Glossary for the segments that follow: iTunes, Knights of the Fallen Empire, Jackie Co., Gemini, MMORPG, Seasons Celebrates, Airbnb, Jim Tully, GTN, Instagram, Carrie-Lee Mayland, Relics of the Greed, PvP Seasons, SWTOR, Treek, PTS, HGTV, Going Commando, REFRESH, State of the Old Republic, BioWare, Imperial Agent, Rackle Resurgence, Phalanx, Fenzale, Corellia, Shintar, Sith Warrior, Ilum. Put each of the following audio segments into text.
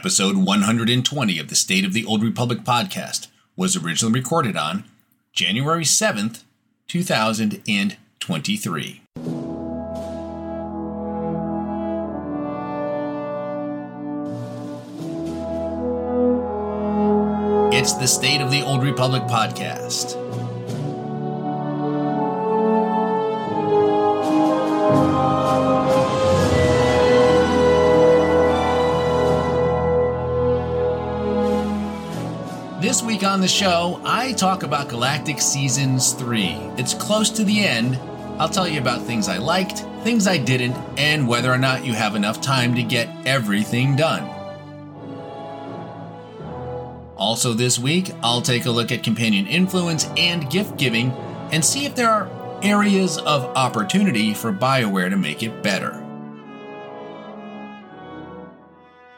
Episode 120 of the State of the Old Republic podcast was originally recorded on January 7th, 2023. It's the State of the Old Republic podcast. This week on the show, I talk about Galactic Seasons 3. It's close to the end. I'll tell you about things I liked, things I didn't, and whether or not you have enough time to get everything done. Also this week, I'll take a look at companion influence and gift giving and see if there are areas of opportunity for BioWare to make it better.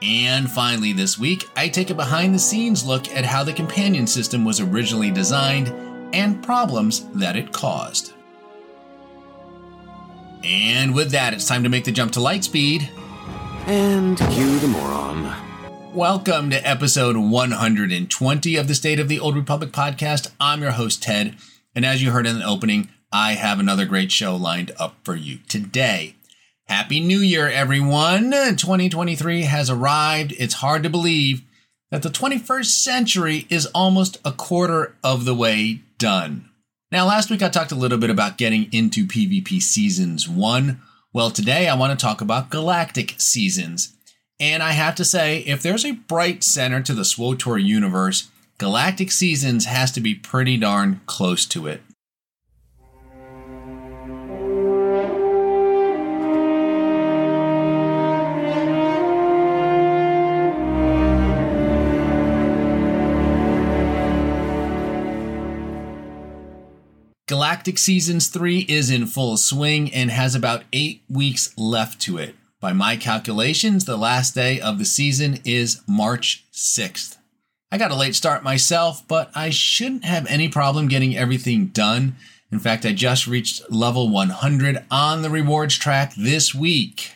And finally this week, I take a behind-the-scenes look at how the companion system was originally designed and problems that it caused. And with that, it's time to make the jump to lightspeed. And cue the moron. Welcome to episode 120 of the State of the Old Republic podcast. I'm your host, Ted, and as you heard in the opening, I have another great show lined up for you today. Happy New Year, everyone. 2023 has arrived. It's hard to believe that the 21st century is almost a quarter of the way done. Now, last week I talked a little bit about getting into PvP Seasons 1. Well, today I want to talk about Galactic Seasons. And I have to say, if there's a bright center to the SWTOR universe, Galactic Seasons has to be pretty darn close to it. Galactic Seasons 3 is in full swing and has about 8 weeks left to it. By my calculations, the last day of the season is March 6th. I got a late start myself, but I shouldn't have any problem getting everything done. In fact, I just reached level 100 on the rewards track this week.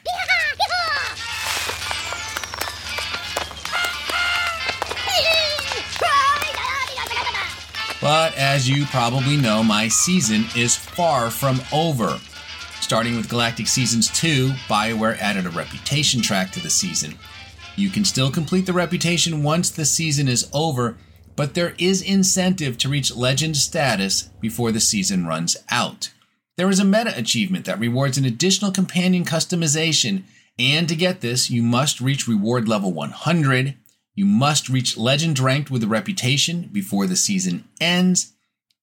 But as you probably know, my season is far from over. Starting with Galactic Seasons 2, BioWare added a reputation track to the season. You can still complete the reputation once the season is over, but there is incentive to reach legend status before the season runs out. There is a meta achievement that rewards an additional companion customization, and to get this, you must reach reward level 100. You must reach legend ranked with a reputation before the season ends,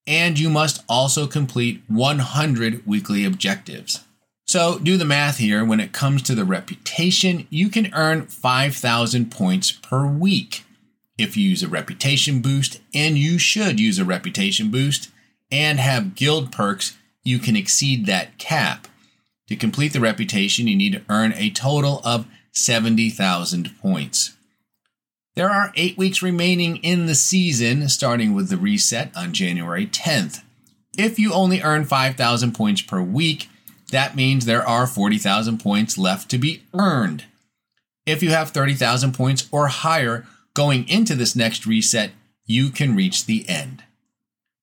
and you must also complete 100 weekly objectives. So do the math here. When it comes to the reputation, you can earn 5,000 points per week if you use a reputation boost, and you should use a reputation boost and have guild perks. You can exceed that cap. To complete the reputation, you need to earn a total of 70,000 points. There are 8 weeks remaining in the season, starting with the reset on January 10th. If you only earn 5,000 points per week, that means there are 40,000 points left to be earned. If you have 30,000 points or higher going into this next reset, you can reach the end.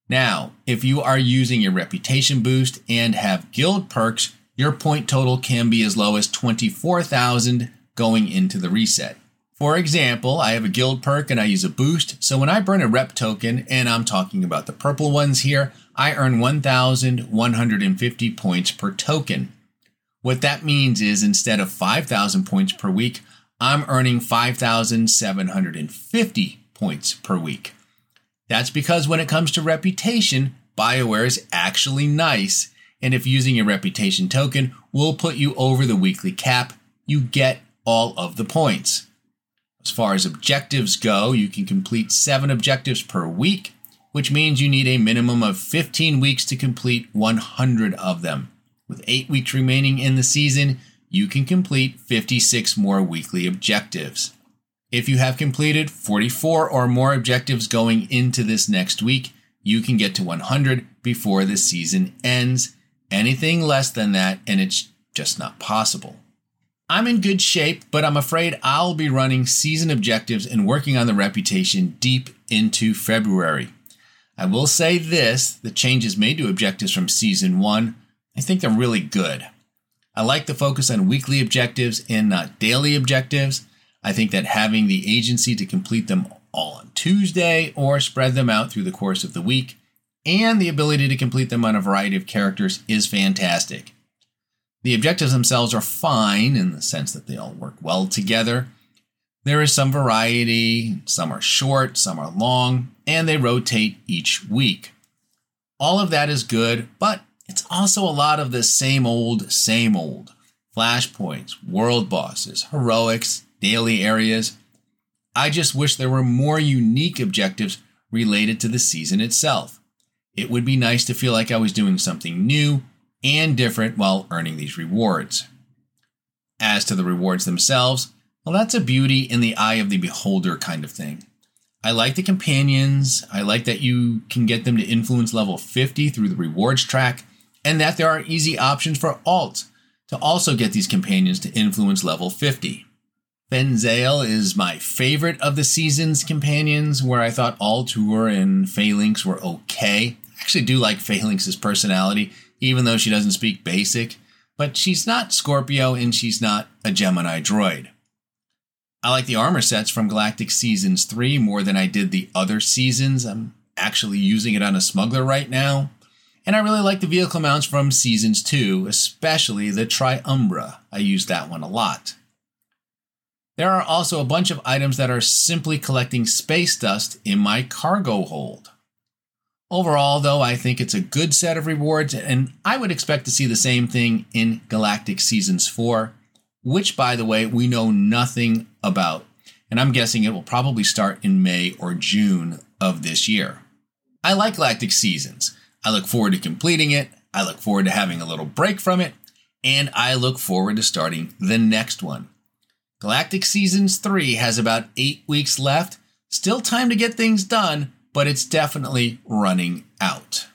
Now, if you are using a reputation boost and have guild perks, your point total can be as low as 24,000 going into the reset. For example, I have a guild perk and I use a boost, so when I burn a rep token, and I'm talking about the purple ones here, I earn 1,150 points per token. What that means is instead of 5,000 points per week, I'm earning 5,750 points per week. That's because when it comes to reputation, BioWare is actually nice, and if using a reputation token will put you over the weekly cap, you get all of the points. As far as objectives go, you can complete 7 objectives per week, which means you need a minimum of 15 weeks to complete 100 of them. With 8 weeks remaining in the season, you can complete 56 more weekly objectives. If you have completed 44 or more objectives going into this next week, you can get to 100 before the season ends. Anything less than that, and it's just not possible. I'm in good shape, but I'm afraid I'll be running season objectives and working on the reputation deep into February. I will say this, the changes made to objectives from Season 1, I think they're really good. I like the focus on weekly objectives and not daily objectives. I think that having the agency to complete them all on Tuesday or spread them out through the course of the week and the ability to complete them on a variety of characters is fantastic. The objectives themselves are fine in the sense that they all work well together. There is some variety, some are short, some are long, and they rotate each week. All of that is good, but it's also a lot of the same old. Flashpoints, world bosses, heroics, daily areas. I just wish there were more unique objectives related to the season itself. It would be nice to feel like I was doing something new and different while earning these rewards. As to the rewards themselves, well, that's a beauty in the eye of the beholder kind of thing. I like the companions, I like that you can get them to influence level 50 through the rewards track, and that there are easy options for alts to also get these companions to influence level 50. Fenzale is my favorite of the season's companions, where I thought Altour and Phalanx were okay. I actually do like Phalanx's personality, even though she doesn't speak basic, but she's not Scorpio and she's not a Gemini droid. I like the armor sets from Galactic Seasons 4 more than I did the other seasons. I'm actually using it on a smuggler right now. And I really like the vehicle mounts from Seasons 2, especially the Triumbra. I use that one a lot. There are also a bunch of items that are simply collecting space dust in my cargo hold. Overall, though, I think it's a good set of rewards, and I would expect to see the same thing in Galactic Seasons 4, which, by the way, we know nothing about, and I'm guessing it will probably start in May or June of this year. I like Galactic Seasons. I look forward to completing it, I look forward to having a little break from it, and I look forward to starting the next one. Galactic Seasons 3 has about 8 weeks left, still time to get things done, but it's definitely running out.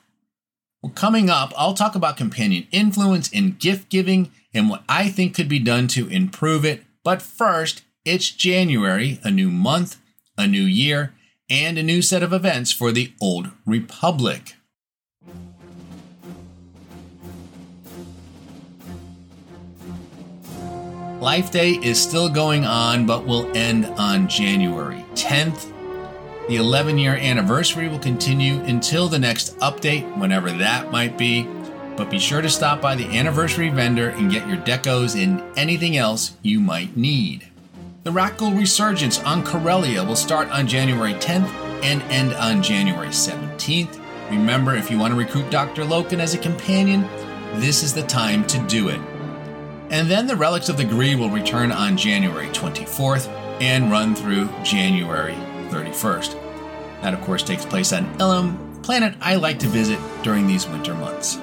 Well, coming up, I'll talk about companion influence and gift giving and what I think could be done to improve it. But first, it's January, a new month, a new year, and a new set of events for the Old Republic. Life Day is still going on, but will end on January 10th. The 11-year anniversary will continue until the next update, whenever that might be, but be sure to stop by the anniversary vendor and get your decos and anything else you might need. The Rackle Resurgence on Corellia will start on January 10th and end on January 17th. Remember, if you want to recruit Dr. Loken as a companion, this is the time to do it. And then the Relics of the Greed will return on January 24th and run through January 31st. That, of course, takes place on Ilum, a planet I like to visit during these winter months.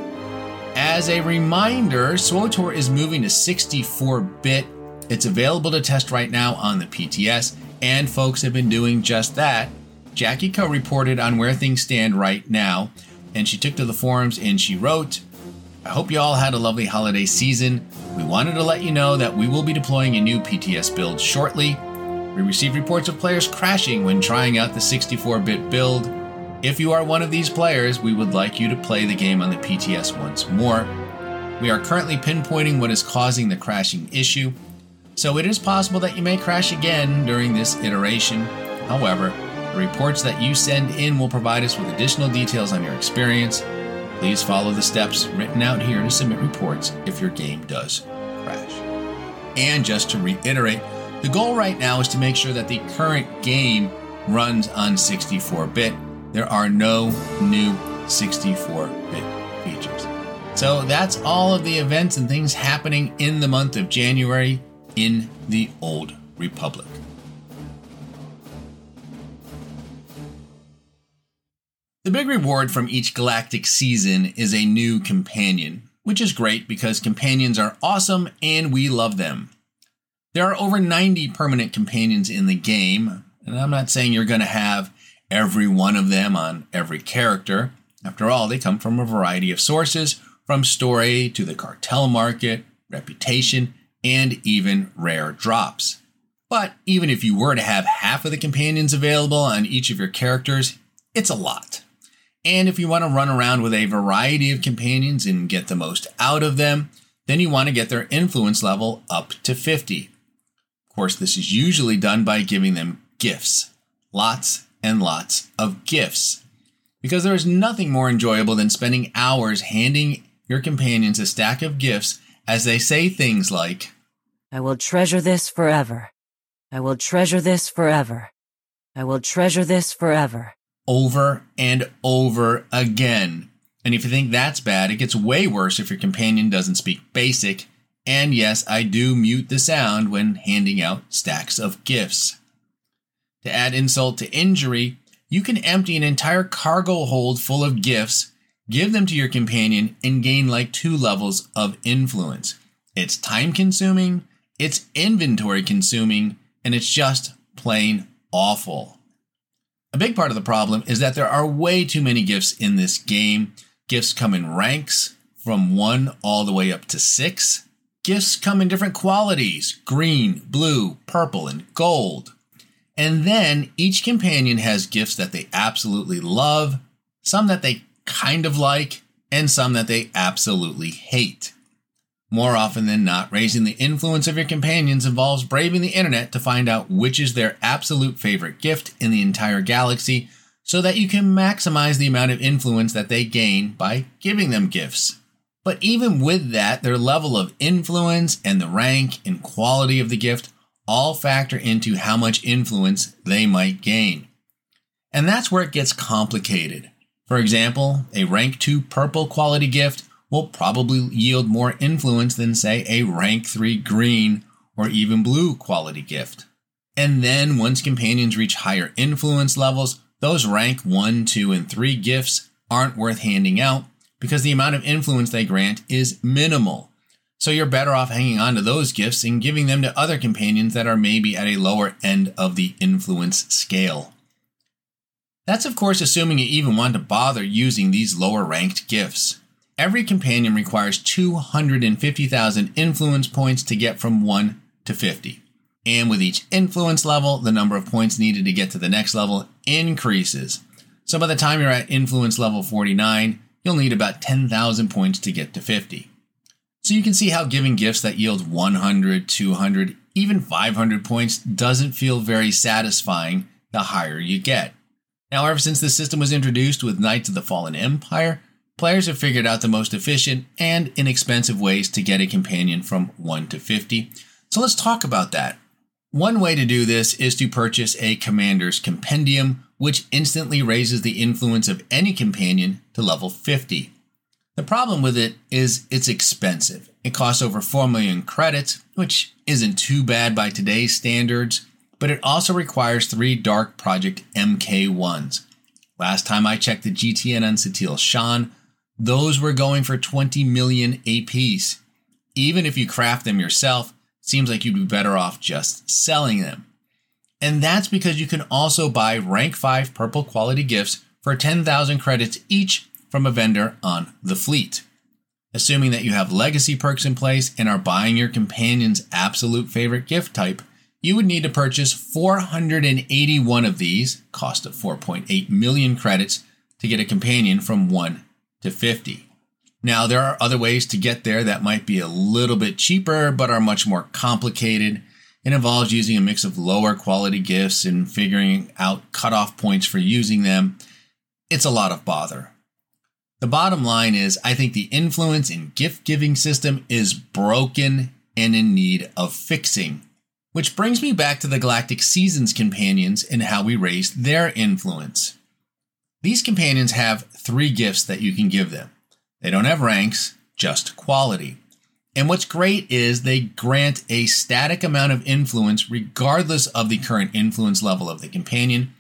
As a reminder, SWTOR is moving to 64-bit. It's available to test right now on the PTS, and folks have been doing just that. Jackie Co. reported on where things stand right now, and she took to the forums and she wrote, "I hope you all had a lovely holiday season. We wanted to let you know that we will be deploying a new PTS build shortly. We received reports of players crashing when trying out the 64-bit build. If you are one of these players, we would like you to play the game on the PTS once more. We are currently pinpointing what is causing the crashing issue, so it is possible that you may crash again during this iteration. However, the reports that you send in will provide us with additional details on your experience. Please follow the steps written out here to submit reports if your game does crash." And just to reiterate, the goal right now is to make sure that the current game runs on 64-bit. There are no new 64-bit features. So that's all of the events and things happening in the month of January in the Old Republic. The big reward from each galactic season is a new companion, which is great because companions are awesome and we love them. There are over 90 permanent companions in the game, and I'm not saying you're going to have every one of them on every character. After all, they come from a variety of sources, from story to the cartel market, reputation, and even rare drops. But even if you were to have half of the companions available on each of your characters, it's a lot. And if you want to run around with a variety of companions and get the most out of them, then you want to get their influence level up to 50. Of course, this is usually done by giving them gifts. Lots and lots of gifts. Because there is nothing more enjoyable than spending hours handing your companions a stack of gifts as they say things like, "I will treasure this forever. I will treasure this forever. I will treasure this forever." Over and over again. And if you think that's bad, it gets way worse if your companion doesn't speak basic. And yes, I do mute the sound when handing out stacks of gifts. To add insult to injury, you can empty an entire cargo hold full of gifts, give them to your companion, and gain like 2 levels of influence. It's time-consuming, it's inventory-consuming, and it's just plain awful. A big part of the problem is that there are way too many gifts in this game. Gifts come in ranks from 1 all the way up to 6. Gifts come in different qualities, green, blue, purple, and gold. And then each companion has gifts that they absolutely love, some that they kind of like, and some that they absolutely hate. More often than not, raising the influence of your companions involves braving the internet to find out which is their absolute favorite gift in the entire galaxy so that you can maximize the amount of influence that they gain by giving them gifts. But even with that, their level of influence and the rank and quality of the gift all factor into how much influence they might gain. And that's where it gets complicated. For example, a rank 2 purple quality gift will probably yield more influence than, say, a rank 3 green or even blue quality gift. And then once companions reach higher influence levels, those rank 1, 2, and 3 gifts aren't worth handing out because the amount of influence they grant is minimal. So you're better off hanging on to those gifts and giving them to other companions that are maybe at a lower end of the influence scale. That's of course assuming you even want to bother using these lower ranked gifts. Every companion requires 250,000 influence points to get from 1 to 50. And with each influence level, the number of points needed to get to the next level increases. So by the time you're at influence level 49, you'll need about 10,000 points to get to 50. So you can see how giving gifts that yield 100, 200, even 500 points doesn't feel very satisfying the higher you get. Now, ever since this system was introduced with Knights of the Fallen Empire, players have figured out the most efficient and inexpensive ways to get a companion from 1 to 50. So let's talk about that. One way to do this is to purchase a Commander's Compendium, which instantly raises the influence of any companion to level 50. The problem with it is it's expensive. It costs over 4 million credits, which isn't too bad by today's standards, but it also requires 3 Dark Project MK1s. Last time I checked the GTN on Satele Shan, those were going for 20 million apiece. Even if you craft them yourself, it seems like you'd be better off just selling them. And that's because you can also buy rank 5 purple quality gifts for 10,000 credits each from a vendor on the fleet. Assuming that you have legacy perks in place and are buying your companion's absolute favorite gift type, you would need to purchase 481 of these, cost of 4.8 million credits, to get a companion from 1 to 50. Now, there are other ways to get there that might be a little bit cheaper, but are much more complicated. It involves using a mix of lower quality gifts and figuring out cutoff points for using them. It's a lot of bother. The bottom line is, I think the influence and gift-giving system is broken and in need of fixing. Which brings me back to the Galactic Seasons companions and how we raise their influence. These companions have 3 gifts that you can give them. They don't have ranks, just quality. And what's great is they grant a static amount of influence regardless of the current influence level of the companion,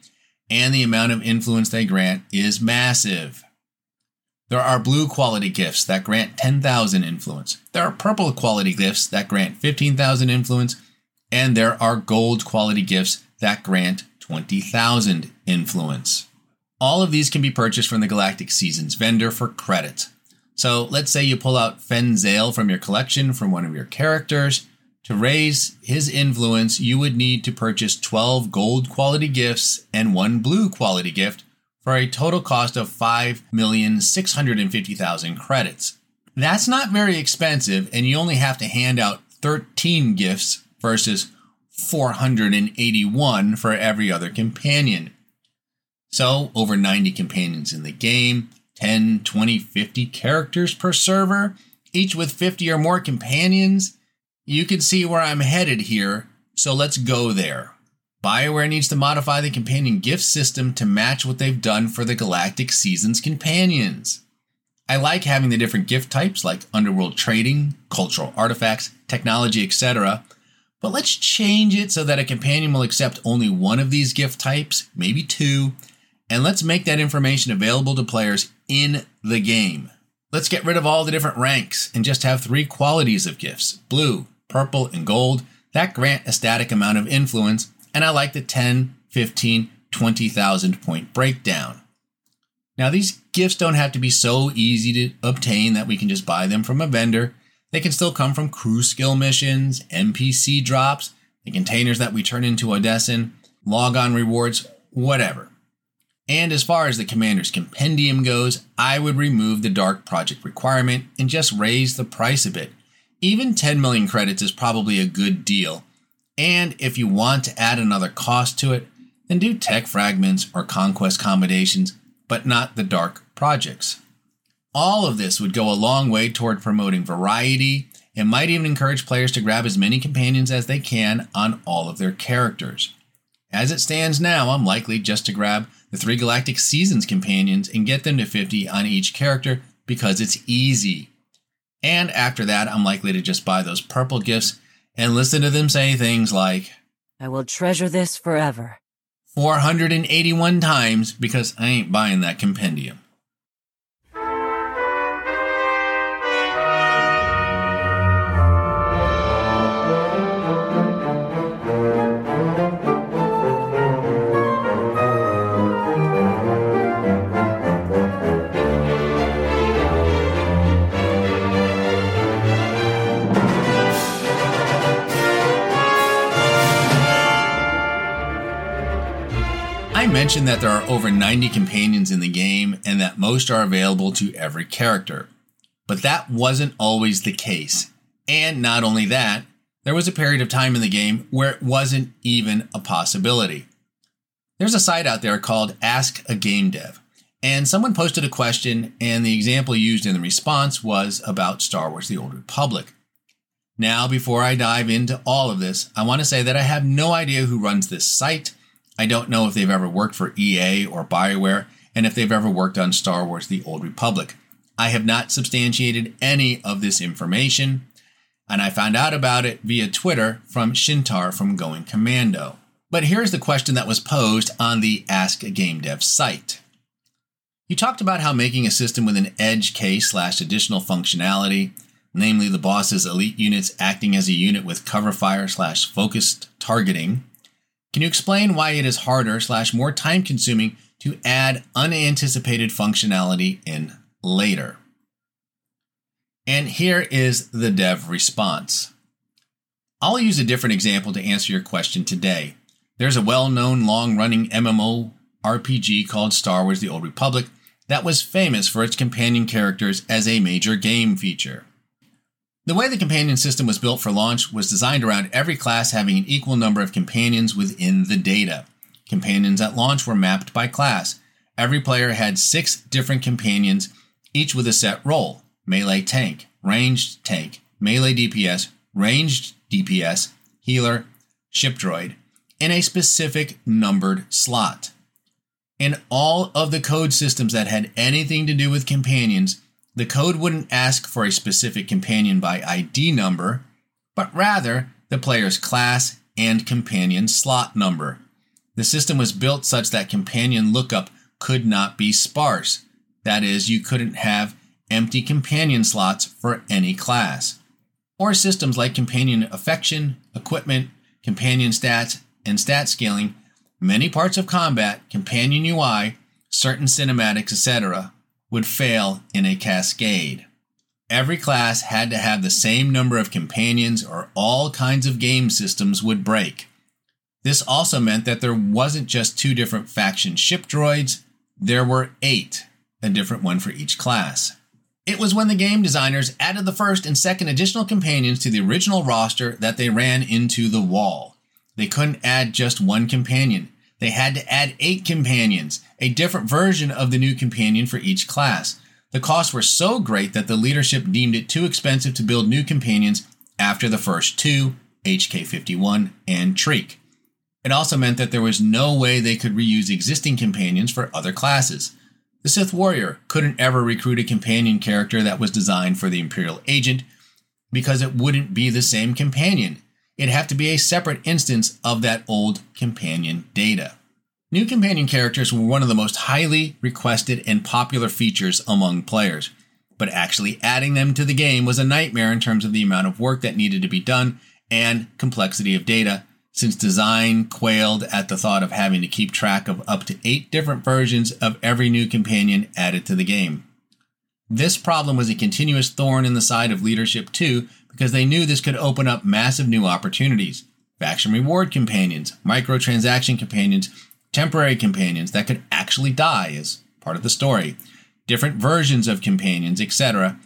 and the amount of influence they grant is massive. There are blue quality gifts that grant 10,000 influence. There are purple quality gifts that grant 15,000 influence, and there are gold quality gifts that grant 20,000 influence. All of these can be purchased from the Galactic Seasons vendor for credit. So let's say you pull out Fenzale from your collection from one of your characters. To raise his influence, you would need to purchase 12 gold quality gifts and 1 blue quality gift for a total cost of 5,650,000 credits. That's not very expensive, and you only have to hand out 13 gifts versus 481 for every other companion. So, over 90 companions in the game, 10, 20, 50 characters per server, each with 50 or more companions. You can see where I'm headed here, so let's go there. BioWare needs to modify the companion gift system to match what they've done for the Galactic Seasons companions. I like having the different gift types like underworld trading, cultural artifacts, technology, etc. But let's change it so that a companion will accept only one of these gift types, maybe two, and let's make that information available to players in the game. Let's get rid of all the different ranks and just have 3 qualities of gifts, blue, purple, and gold, that grant a static amount of influence, and I like the 10, 15, 20,000 point breakdown. Now these gifts don't have to be so easy to obtain that we can just buy them from a vendor. They can still come from crew skill missions, NPC drops, the containers that we turn into Odessen, logon rewards, whatever. And as far as the Commander's Compendium goes, I would remove the Dark Project requirement and just raise the price a bit. Even 10 million credits is probably a good deal. And if you want to add another cost to it, then do Tech Fragments or Conquest Commendations, but not the Dark Projects. All of this would go a long way toward promoting variety and might even encourage players to grab as many companions as they can on all of their characters. As it stands now, I'm likely just to grab the 3 Galactic Seasons companions and get them to 50 on each character because it's easy. And after that, I'm likely to just buy those purple gifts and listen to them say things like, "I will treasure this forever," 481 times because I ain't buying that compendium. Mentioned that there are over 90 companions in the game and that most are available to every character. But that wasn't always the case. And not only that, there was a period of time in the game where it wasn't even a possibility. There's a site out there called Ask a Game Dev, and someone posted a question, and the example used in the response was about Star Wars: The Old Republic. Now, before I dive into all of this, I want to say that I have no idea who runs this site. I don't know if they've ever worked for EA or BioWare, and if they've ever worked on Star Wars: The Old Republic. I have not substantiated any of this information, and I found out about it via Twitter from Shintar from Going Commando. But here's the question that was posed on the Ask a Game Dev site. You talked about how making a system with an edge case / additional functionality, namely the boss's elite units acting as a unit with cover fire / focused targeting. Can you explain why it is harder / more time-consuming to add unanticipated functionality in later? And here is the dev response. I'll use a different example to answer your question today. There's a well-known long-running MMORPG called Star Wars: The Old Republic that was famous for its companion characters as a major game feature. The way the companion system was built for launch was designed around every class having an equal number of companions within the data. Companions at launch were mapped by class. Every player had 6 different companions, each with a set role: melee tank, melee DPS, ranged DPS, healer, ship droid, in a specific numbered slot. In all of the code systems that had anything to do with companions, the code wouldn't ask for a specific companion by ID number, but rather the player's class and companion slot number. The system was built such that companion lookup could not be sparse. That is, you couldn't have empty companion slots for any class. Or systems like companion affection, equipment, companion stats, and stat scaling, many parts of combat, companion UI, certain cinematics, etc., would fail in a cascade. Every class had to have the same number of companions or all kinds of game systems would break. This also meant that there wasn't just two different faction ship droids, there were 8, a different one for each class. It was when the game designers added the first and second additional companions to the original roster that they ran into the wall. They couldn't add just one companion. They had to add 8 companions, a different version of the new companion for each class. The costs were so great that the leadership deemed it too expensive to build new companions after the first 2, HK-51 and Treek. It also meant that there was no way they could reuse existing companions for other classes. The Sith Warrior couldn't ever recruit a companion character that was designed for the Imperial Agent because it wouldn't be the same companion. It'd have to be a separate instance of that old companion data. New companion characters were one of the most highly requested and popular features among players, but actually adding them to the game was a nightmare in terms of the amount of work that needed to be done and complexity of data, since design quailed at the thought of having to keep track of up to 8 different versions of every new companion added to the game. This problem was a continuous thorn in the side of leadership too, because they knew this could open up massive new opportunities. Faction reward companions, microtransaction companions, temporary companions that could actually die as part of the story, different versions of companions, etc.,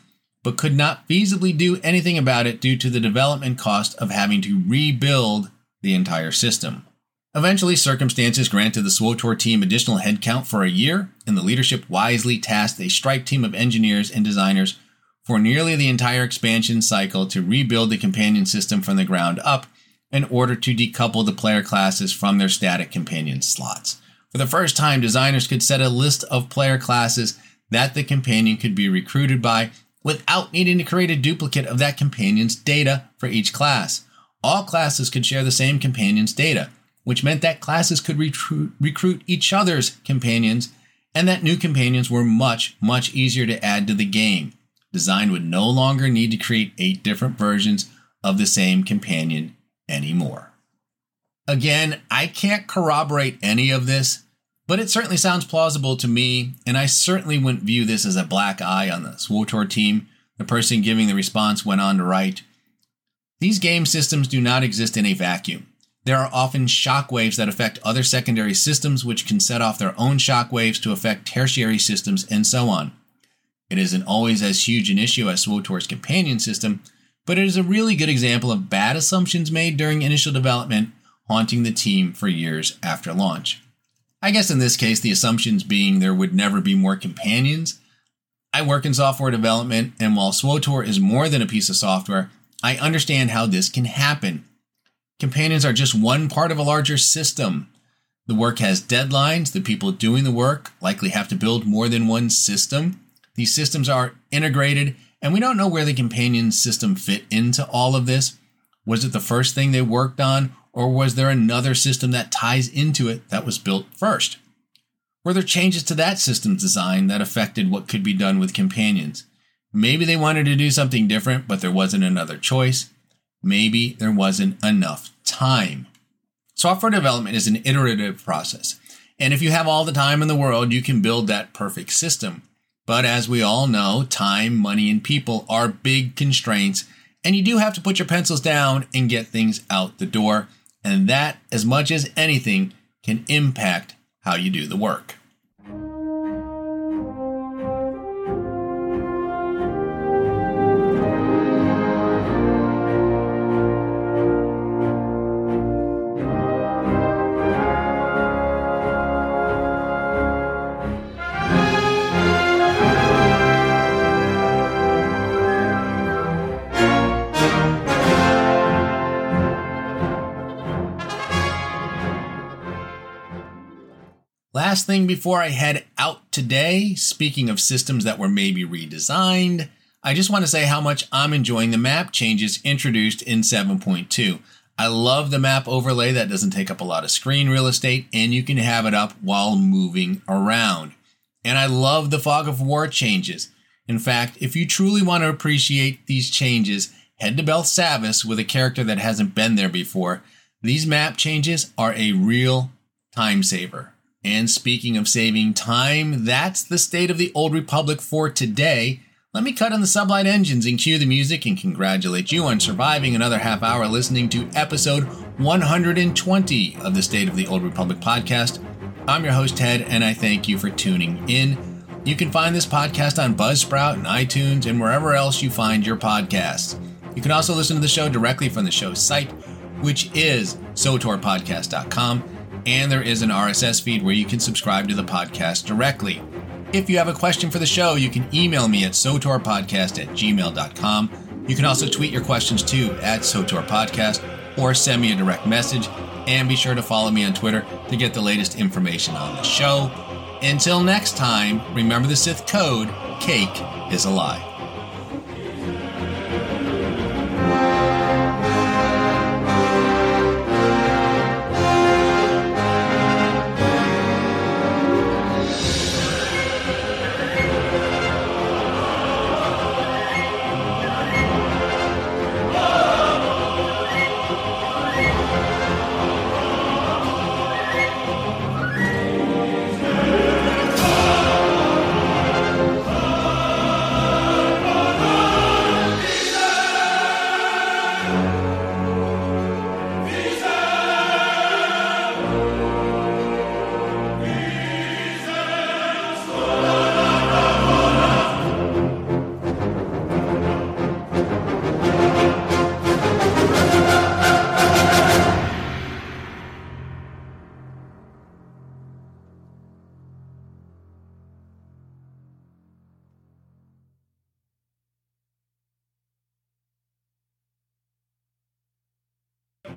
but could not feasibly do anything about it due to the development cost of having to rebuild the entire system. Eventually, circumstances granted the SWTOR team additional headcount for a year, and the leadership wisely tasked a strike team of engineers and designers for nearly the entire expansion cycle to rebuild the companion system from the ground up in order to decouple the player classes from their static companion slots. For the first time, designers could set a list of player classes that the companion could be recruited by without needing to create a duplicate of that companion's data for each class. All classes could share the same companions' data, which meant that classes could recruit each other's companions, and that new companions were much, much easier to add to the game. Design would no longer need to create 8 different versions of the same companion anymore. Again, I can't corroborate any of this, but it certainly sounds plausible to me, and I certainly wouldn't view this as a black eye on the SWTOR team. The person giving the response went on to write, "These game systems do not exist in a vacuum. There are often shockwaves that affect other secondary systems, which can set off their own shockwaves to affect tertiary systems, and so on. It isn't always as huge an issue as SWTOR's companion system, but it is a really good example of bad assumptions made during initial development, haunting the team for years after launch." I guess in this case, the assumptions being there would never be more companions. I work in software development, and while SWTOR is more than a piece of software, I understand how this can happen. Companions are just one part of a larger system. The work has deadlines. The people doing the work likely have to build more than one system. These systems are integrated, and we don't know where the companion system fit into all of this. Was it the first thing they worked on, or was there another system that ties into it that was built first? Were there changes to that system's design that affected what could be done with companions? Maybe they wanted to do something different, but there wasn't another choice. Maybe there wasn't enough time. Software development is an iterative process, and if you have all the time in the world, you can build that perfect system. But as we all know, time, money, and people are big constraints, and you do have to put your pencils down and get things out the door, and that, as much as anything, can impact how you do the work. Last thing before I head out today, speaking of systems that were maybe redesigned, I just want to say how much I'm enjoying the map changes introduced in 7.2. I love the map overlay that doesn't take up a lot of screen real estate, and you can have it up while moving around. And I love the Fog of War changes. In fact, if you truly want to appreciate these changes, head to Belsavis with a character that hasn't been there before. These map changes are a real time saver. And speaking of saving time, that's the State of the Old Republic for today. Let me cut in the Sublight engines and cue the music and congratulate you on surviving another half hour listening to episode 120 of the State of the Old Republic podcast. I'm your host, Ted, and I thank you for tuning in. You can find this podcast on Buzzsprout and iTunes and wherever else you find your podcasts. You can also listen to the show directly from the show's site, which is SWTORpodcast.com, and there is an RSS feed where you can subscribe to the podcast directly. If you have a question for the show, you can email me at sotorpodcast@gmail.com. You can also tweet your questions too at sotorpodcast or send me a direct message. And be sure to follow me on Twitter to get the latest information on the show. Until next time, remember the Sith code, cake is a lie.